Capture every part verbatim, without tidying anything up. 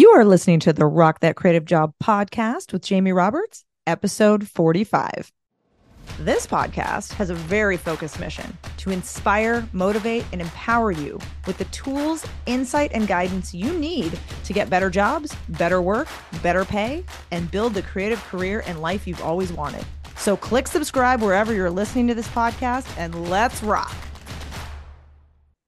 You are listening to the Rock That Creative Job podcast with Jamie Roberts, episode forty-five. This podcast has a very focused mission to inspire, motivate, and empower you with the tools, insight, and guidance you need to get better jobs, better work, better pay, and build the creative career and life you've always wanted. So click subscribe wherever you're listening to this podcast and let's rock.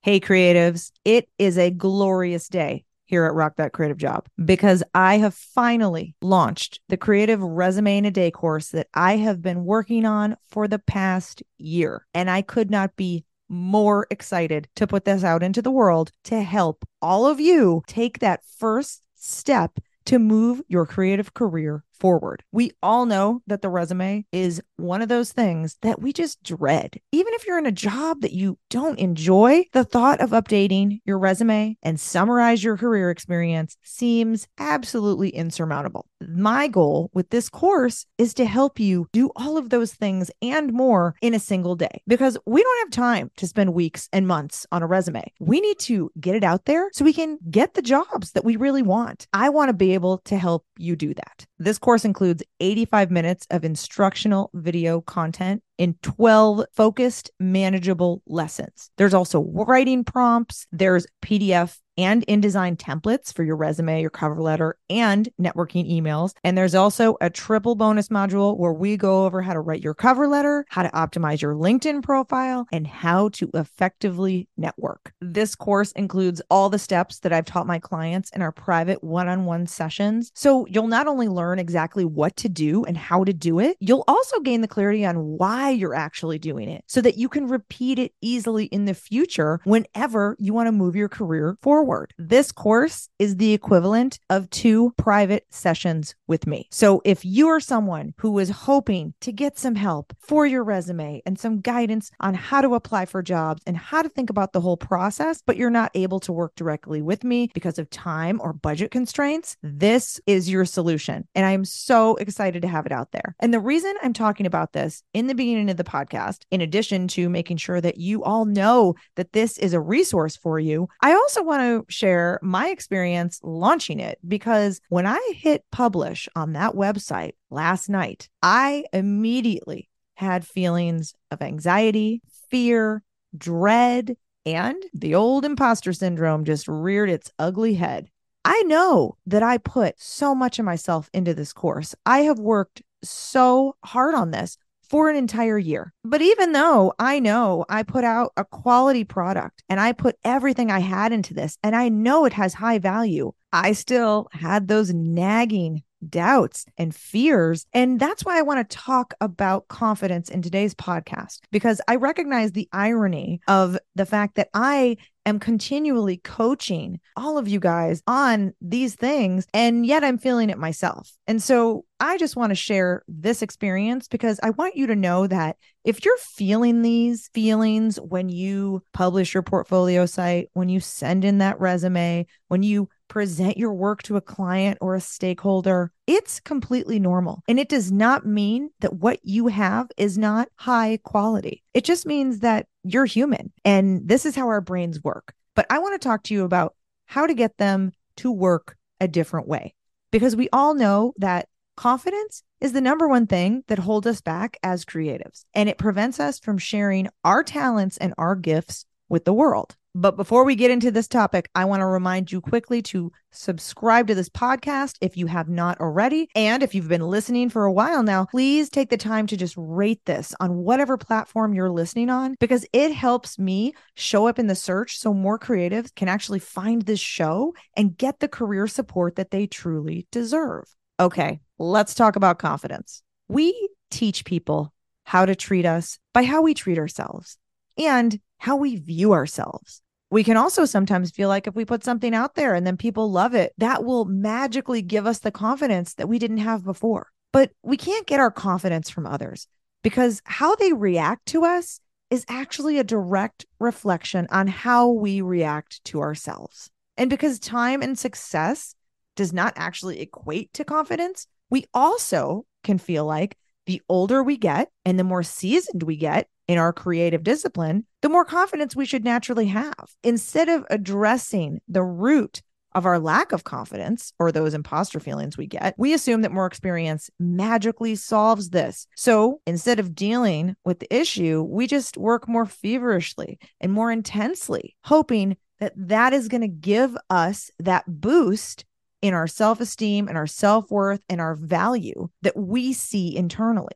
Hey, creatives, it is a glorious day here at Rock That Creative Job, because I have finally launched the Creative Resume in a Day course that I have been working on for the past year. And I could not be more excited to put this out into the world to help all of you take that first step to move your creative career forward. We all know that the resume is one of those things that we just dread. Even if you're in a job that you don't enjoy, the thought of updating your resume and summarize your career experience seems absolutely insurmountable. My goal with this course is to help you do all of those things and more in a single day, because we don't have time to spend weeks and months on a resume. We need to get it out there so we can get the jobs that we really want. I want to be able to help you do that. This course includes eighty-five minutes of instructional video content in twelve focused, manageable lessons. There's also writing prompts. There's P D F and InDesign templates for your resume, your cover letter, and networking emails. And there's also a triple bonus module where we go over how to write your cover letter, how to optimize your LinkedIn profile, and how to effectively network. This course includes all the steps that I've taught my clients in our private one-on-one sessions. So you'll not only learn exactly what to do and how to do it, you'll also gain the clarity on why you're actually doing it so that you can repeat it easily in the future whenever you want to move your career forward. This course is the equivalent of two private sessions with me. So if you are someone who is hoping to get some help for your resume and some guidance on how to apply for jobs and how to think about the whole process, but you're not able to work directly with me because of time or budget constraints, this is your solution. And I'm so excited to have it out there. And the reason I'm talking about this in the beginning of the podcast, in addition to making sure that you all know that this is a resource for you, I also want to share my experience launching it, because when I hit publish on that website last night, I immediately had feelings of anxiety, fear, dread, and the old imposter syndrome just reared its ugly head. I know that I put so much of myself into this course. I have worked so hard on this for an entire year. But even though I know I put out a quality product and I put everything I had into this and I know it has high value, I still had those nagging doubts and fears. And that's why I want to talk about confidence in today's podcast, because I recognize the irony of the fact that I am continually coaching all of you guys on these things, and yet I'm feeling it myself. And so I just want to share this experience because I want you to know that if you're feeling these feelings when you publish your portfolio site, when you send in that resume, when you present your work to a client or a stakeholder, it's completely normal. And it does not mean that what you have is not high quality. It just means that you're human and this is how our brains work. But I want to talk to you about how to get them to work a different way, because we all know that confidence is the number one thing that holds us back as creatives, and it prevents us from sharing our talents and our gifts with the world. But before we get into this topic, I want to remind you quickly to subscribe to this podcast if you have not already. And if you've been listening for a while now, please take the time to just rate this on whatever platform you're listening on, because it helps me show up in the search so more creatives can actually find this show and get the career support that they truly deserve. Okay, let's talk about confidence. We teach people how to treat us by how we treat ourselves and how we view ourselves. We can also sometimes feel like if we put something out there and then people love it, that will magically give us the confidence that we didn't have before. But we can't get our confidence from others, because how they react to us is actually a direct reflection on how we react to ourselves. And because time and success does not actually equate to confidence, we also can feel like the older we get and the more seasoned we get in our creative discipline, the more confidence we should naturally have, instead of addressing the root of our lack of confidence or those imposter feelings we get, we assume that more experience magically solves this. So instead of dealing with the issue, we just work more feverishly and more intensely, hoping that that is going to give us that boost in our self-esteem and our self-worth and our value that we see internally.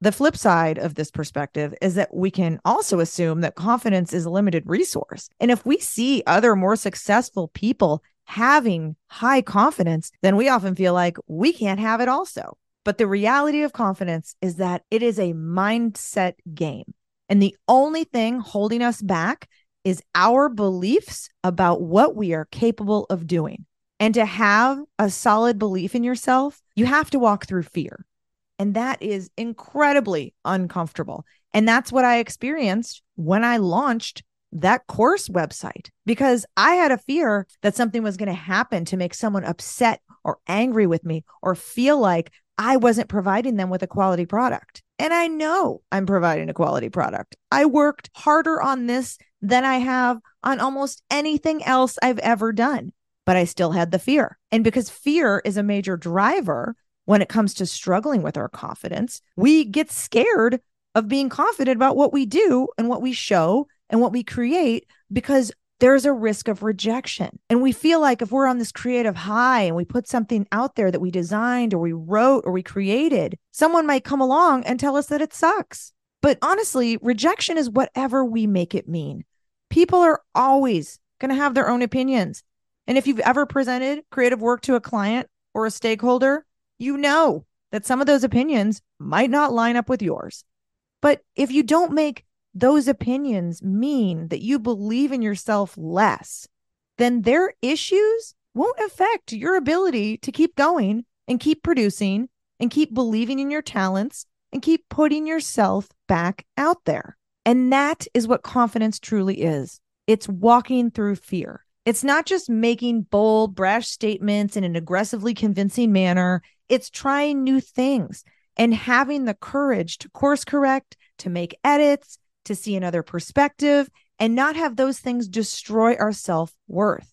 The flip side of this perspective is that we can also assume that confidence is a limited resource. And if we see other more successful people having high confidence, then we often feel like we can't have it also. But the reality of confidence is that it is a mindset game. And the only thing holding us back is our beliefs about what we are capable of doing. And to have a solid belief in yourself, you have to walk through fear. And that is incredibly uncomfortable. And that's what I experienced when I launched that course website, because I had a fear that something was going to happen to make someone upset or angry with me or feel like I wasn't providing them with a quality product. And I know I'm providing a quality product. I worked harder on this than I have on almost anything else I've ever done, but I still had the fear. And because fear is a major driver when it comes to struggling with our confidence, we get scared of being confident about what we do and what we show and what we create, because there's a risk of rejection. And we feel like if we're on this creative high and we put something out there that we designed or we wrote or we created, someone might come along and tell us that it sucks. But honestly, rejection is whatever we make it mean. People are always going to have their own opinions. And if you've ever presented creative work to a client or a stakeholder, you know that some of those opinions might not line up with yours. But if you don't make those opinions mean that you believe in yourself less, then their issues won't affect your ability to keep going and keep producing and keep believing in your talents and keep putting yourself back out there. And that is what confidence truly is. It's walking through fear. It's not just making bold, brash statements in an aggressively convincing manner. It's trying new things and having the courage to course correct, to make edits, to see another perspective, and not have those things destroy our self-worth.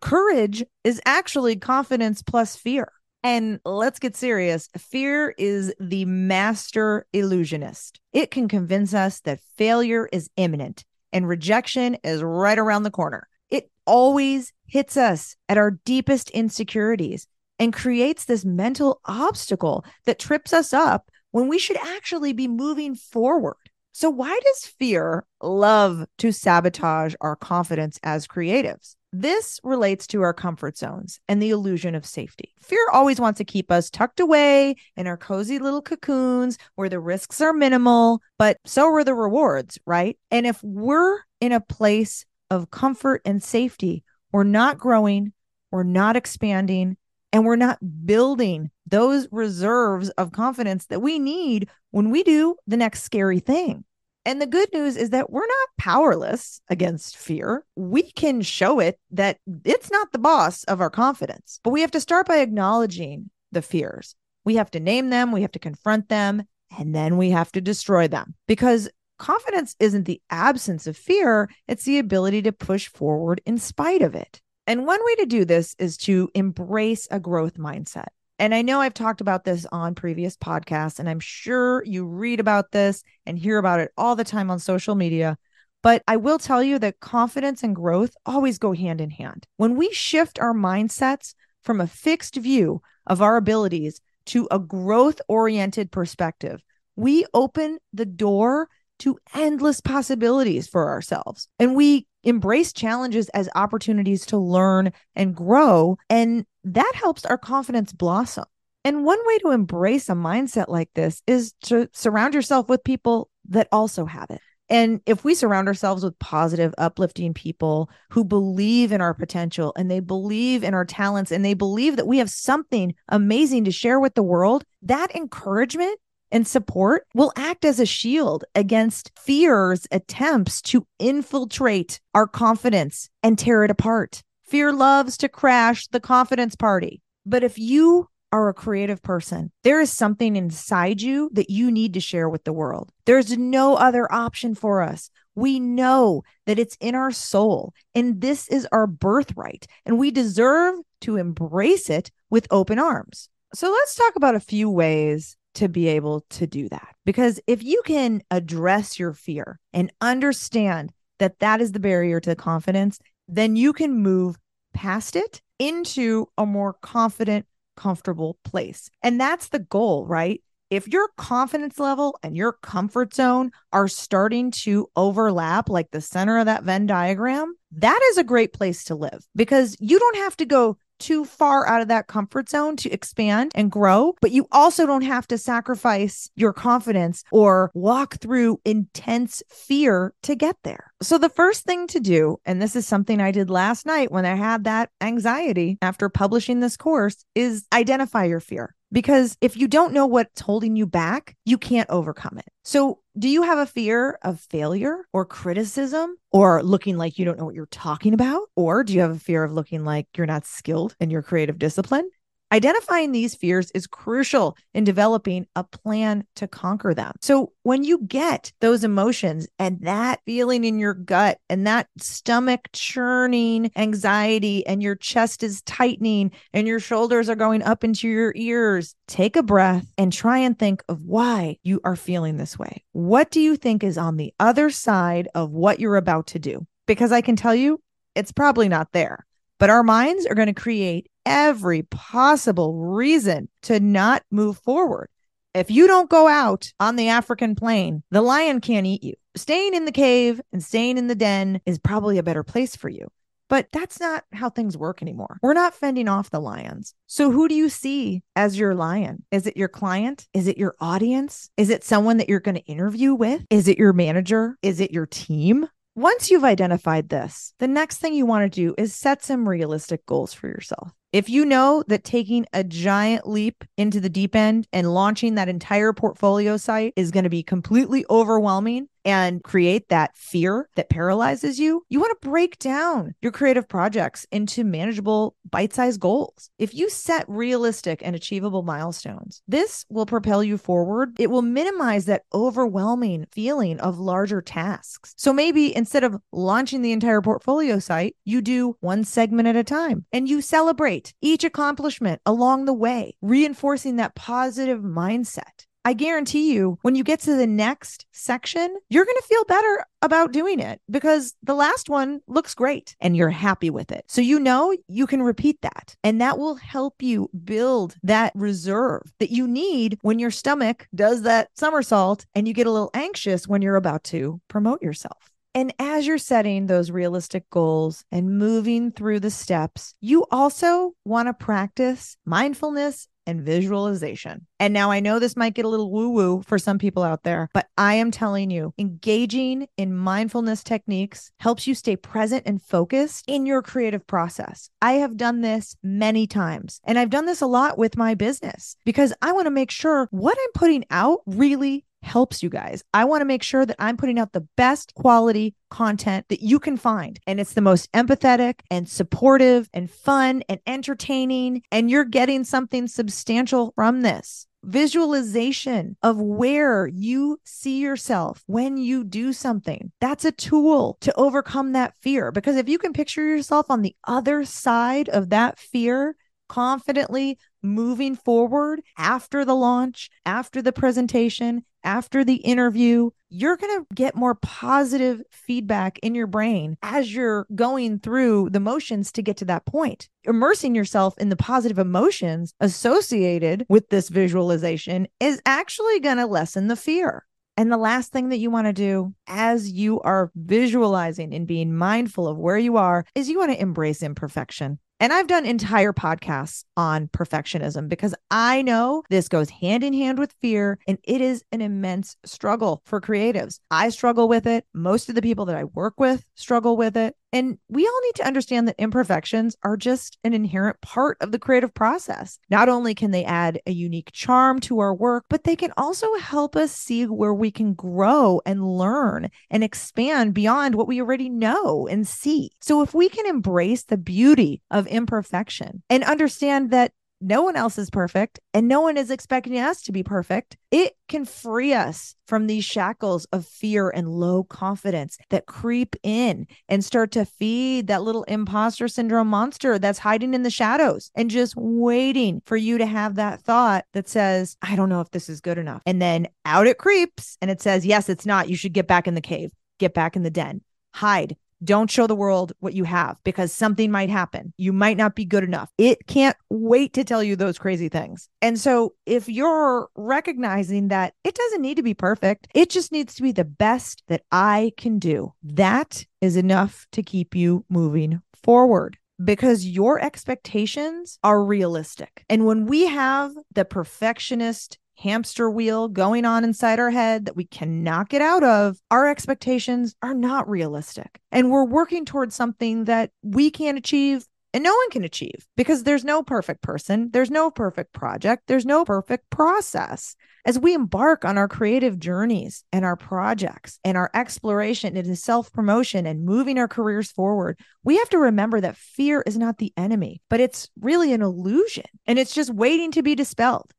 Courage is actually confidence plus fear. And let's get serious. Fear is the master illusionist. It can convince us that failure is imminent and rejection is right around the corner. It always hits us at our deepest insecurities and creates this mental obstacle that trips us up when we should actually be moving forward. So why does fear love to sabotage our confidence as creatives? This relates to our comfort zones and the illusion of safety. Fear always wants to keep us tucked away in our cozy little cocoons where the risks are minimal, but so are the rewards, right? And if we're in a place of comfort and safety, we're not growing, we're not expanding, and we're not building those reserves of confidence that we need when we do the next scary thing. And the good news is that we're not powerless against fear. We can show it that it's not the boss of our confidence, but we have to start by acknowledging the fears. We have to name them, we have to confront them, and then we have to destroy them. Because confidence isn't the absence of fear, it's the ability to push forward in spite of it. And one way to do this is to embrace a growth mindset. And I know I've talked about this on previous podcasts, and I'm sure you read about this and hear about it all the time on social media. But I will tell you that confidence and growth always go hand in hand. When we shift our mindsets from a fixed view of our abilities to a growth-oriented perspective, we open the door to endless possibilities for ourselves. And we embrace challenges as opportunities to learn and grow. And that helps our confidence blossom. And one way to embrace a mindset like this is to surround yourself with people that also have it. And if we surround ourselves with positive, uplifting people who believe in our potential and they believe in our talents and they believe that we have something amazing to share with the world, that encouragement and support will act as a shield against fear's attempts to infiltrate our confidence and tear it apart. Fear loves to crash the confidence party. But if you are a creative person, there is something inside you that you need to share with the world. There's no other option for us. We know that it's in our soul, and this is our birthright, and we deserve to embrace it with open arms. So let's talk about a few ways to be able to do that, because if you can address your fear and understand that that is the barrier to confidence, then you can move past it into a more confident, comfortable place. And that's the goal, right? If your confidence level and your comfort zone are starting to overlap, like the center of that Venn diagram, that is a great place to live, because you don't have to go too far out of that comfort zone to expand and grow, but you also don't have to sacrifice your confidence or walk through intense fear to get there. So the first thing to do, and this is something I did last night when I had that anxiety after publishing this course, is identify your fear. Because if you don't know what's holding you back, you can't overcome it. So do you have a fear of failure or criticism or looking like you don't know what you're talking about? Or do you have a fear of looking like you're not skilled in your creative discipline? Identifying these fears is crucial in developing a plan to conquer them. So when you get those emotions and that feeling in your gut and that stomach churning anxiety and your chest is tightening and your shoulders are going up into your ears, take a breath and try and think of why you are feeling this way. What do you think is on the other side of what you're about to do? Because I can tell you, it's probably not there, but our minds are going to create every possible reason to not move forward. If you don't go out on the African plain, the lion can't eat you. Staying in the cave and staying in the den is probably a better place for you. But that's not how things work anymore. We're not fending off the lions. So who do you see as your lion? Is it your client? Is it your audience? Is it someone that you're going to interview with? Is it your manager? Is it your team? Once you've identified this, the next thing you want to do is set some realistic goals for yourself. If you know that taking a giant leap into the deep end and launching that entire portfolio site is going to be completely overwhelming and create that fear that paralyzes you, you want to break down your creative projects into manageable bite-sized goals. If you set realistic and achievable milestones, this will propel you forward. It will minimize that overwhelming feeling of larger tasks. So maybe instead of launching the entire portfolio site, you do one segment at a time and you celebrate each accomplishment along the way, reinforcing that positive mindset. I guarantee you, when you get to the next section, you're going to feel better about doing it because the last one looks great and you're happy with it. So you know you can repeat that, and that will help you build that reserve that you need when your stomach does that somersault and you get a little anxious when you're about to promote yourself. And as you're setting those realistic goals and moving through the steps, you also want to practice mindfulness and visualization. And now I know this might get a little woo-woo for some people out there, but I am telling you, engaging in mindfulness techniques helps you stay present and focused in your creative process. I have done this many times, and I've done this a lot with my business because I want to make sure what I'm putting out really helps you guys. I want to make sure that I'm putting out the best quality content that you can find. And it's the most empathetic and supportive and fun and entertaining. And you're getting something substantial from this. Visualization of where you see yourself when you do something. That's a tool to overcome that fear. Because if you can picture yourself on the other side of that fear, confidently moving forward after the launch, after the presentation, after the interview, you're going to get more positive feedback in your brain as you're going through the motions to get to that point. Immersing yourself in the positive emotions associated with this visualization is actually going to lessen the fear. And the last thing that you want to do as you are visualizing and being mindful of where you are is you want to embrace imperfection. And I've done entire podcasts on perfectionism because I know this goes hand in hand with fear, and it is an immense struggle for creatives. I struggle with it. Most of the people that I work with struggle with it. And we all need to understand that imperfections are just an inherent part of the creative process. Not only can they add a unique charm to our work, but they can also help us see where we can grow and learn and expand beyond what we already know and see. So if we can embrace the beauty of imperfection and understand that No one else is perfect and no one is expecting us to be perfect. It can free us from these shackles of fear and low confidence that creep in and start to feed that little imposter syndrome monster that's hiding in the shadows and just waiting for you to have that thought that says, I don't know if this is good enough. And then out it creeps and it says, yes, it's not. You should get back in the cave, get back in the den, hide. Don't show the world what you have because something might happen. You might not be good enough. It can't wait to tell you those crazy things. And so if you're recognizing that it doesn't need to be perfect, it just needs to be the best that I can do. That is enough to keep you moving forward. Because your expectations are realistic. And when we have the perfectionist hamster wheel going on inside our head that we cannot get out of, our expectations are not realistic. And we're working towards something that we can't achieve and no one can achieve because there's no perfect person. There's no perfect project. There's no perfect process. As we embark on our creative journeys and our projects and our exploration into self-promotion and moving our careers forward, we have to remember that fear is not the enemy, but it's really an illusion and it's just waiting to be dispelled.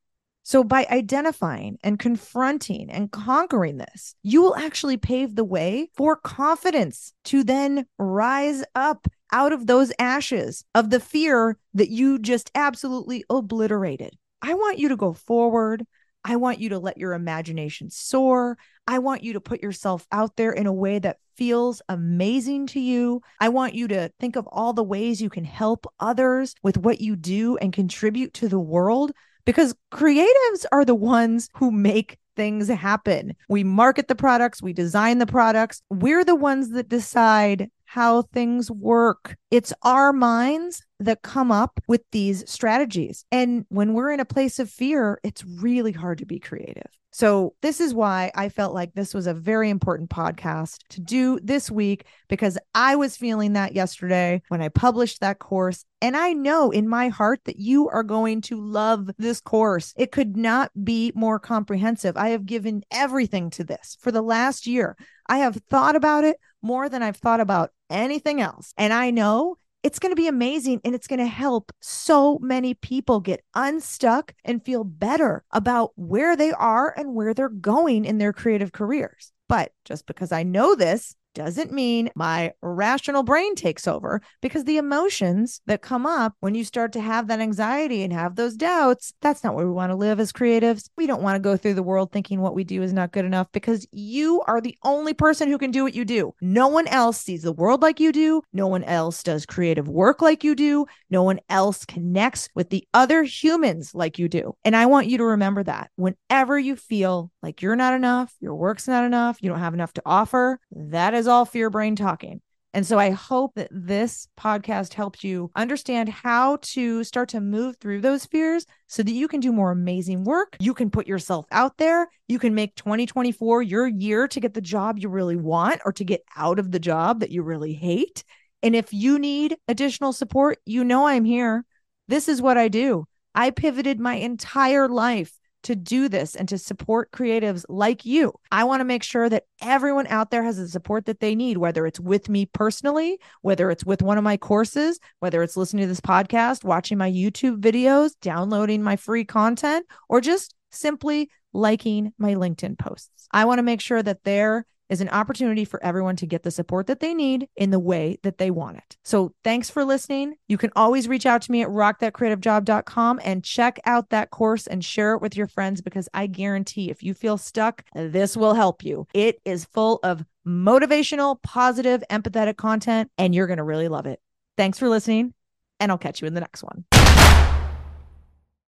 So by identifying and confronting and conquering this, you will actually pave the way for confidence to then rise up out of those ashes of the fear that you just absolutely obliterated. I want you to go forward. I want you to let your imagination soar. I want you to put yourself out there in a way that feels amazing to you. I want you to think of all the ways you can help others with what you do and contribute to the world. Because creatives are the ones who make things happen. We market the products, we design the products. We're the ones that decide how things work. It's our minds that come up with these strategies. And when we're in a place of fear, it's really hard to be creative. So this is why I felt like this was a very important podcast to do this week, because I was feeling that yesterday when I published that course. And I know in my heart that you are going to love this course. It could not be more comprehensive. I have given everything to this for the last year. I have thought about it more than I've thought about anything else. And I know it's going to be amazing and it's going to help so many people get unstuck and feel better about where they are and where they're going in their creative careers. But just because I know this doesn't mean my rational brain takes over, because the emotions that come up when you start to have that anxiety and have those doubts, that's not where we want to live as creatives. We don't want to go through the world thinking what we do is not good enough, because you are the only person who can do what you do. No one else sees the world like you do. No one else does creative work like you do. No one else connects with the other humans like you do. And I want you to remember that whenever you feel like you're not enough, your work's not enough, you don't have enough to offer, that is all fear brain talking. And so I hope that this podcast helped you understand how to start to move through those fears so that you can do more amazing work. You can put yourself out there. You can make twenty twenty-four your year to get the job you really want or to get out of the job that you really hate. And if you need additional support, you know I'm here. This is what I do. I pivoted my entire life to do this and to support creatives like you. I want to make sure that everyone out there has the support that they need, whether it's with me personally, whether it's with one of my courses, whether it's listening to this podcast, watching my YouTube videos, downloading my free content, or just simply liking my LinkedIn posts. I want to make sure that they're is an opportunity for everyone to get the support that they need in the way that they want it. So thanks for listening. You can always reach out to me at rock that creative job dot com and check out that course and share it with your friends, because I guarantee if you feel stuck, this will help you. It is full of motivational, positive, empathetic content, and you're going to really love it. Thanks for listening, and I'll catch you in the next one.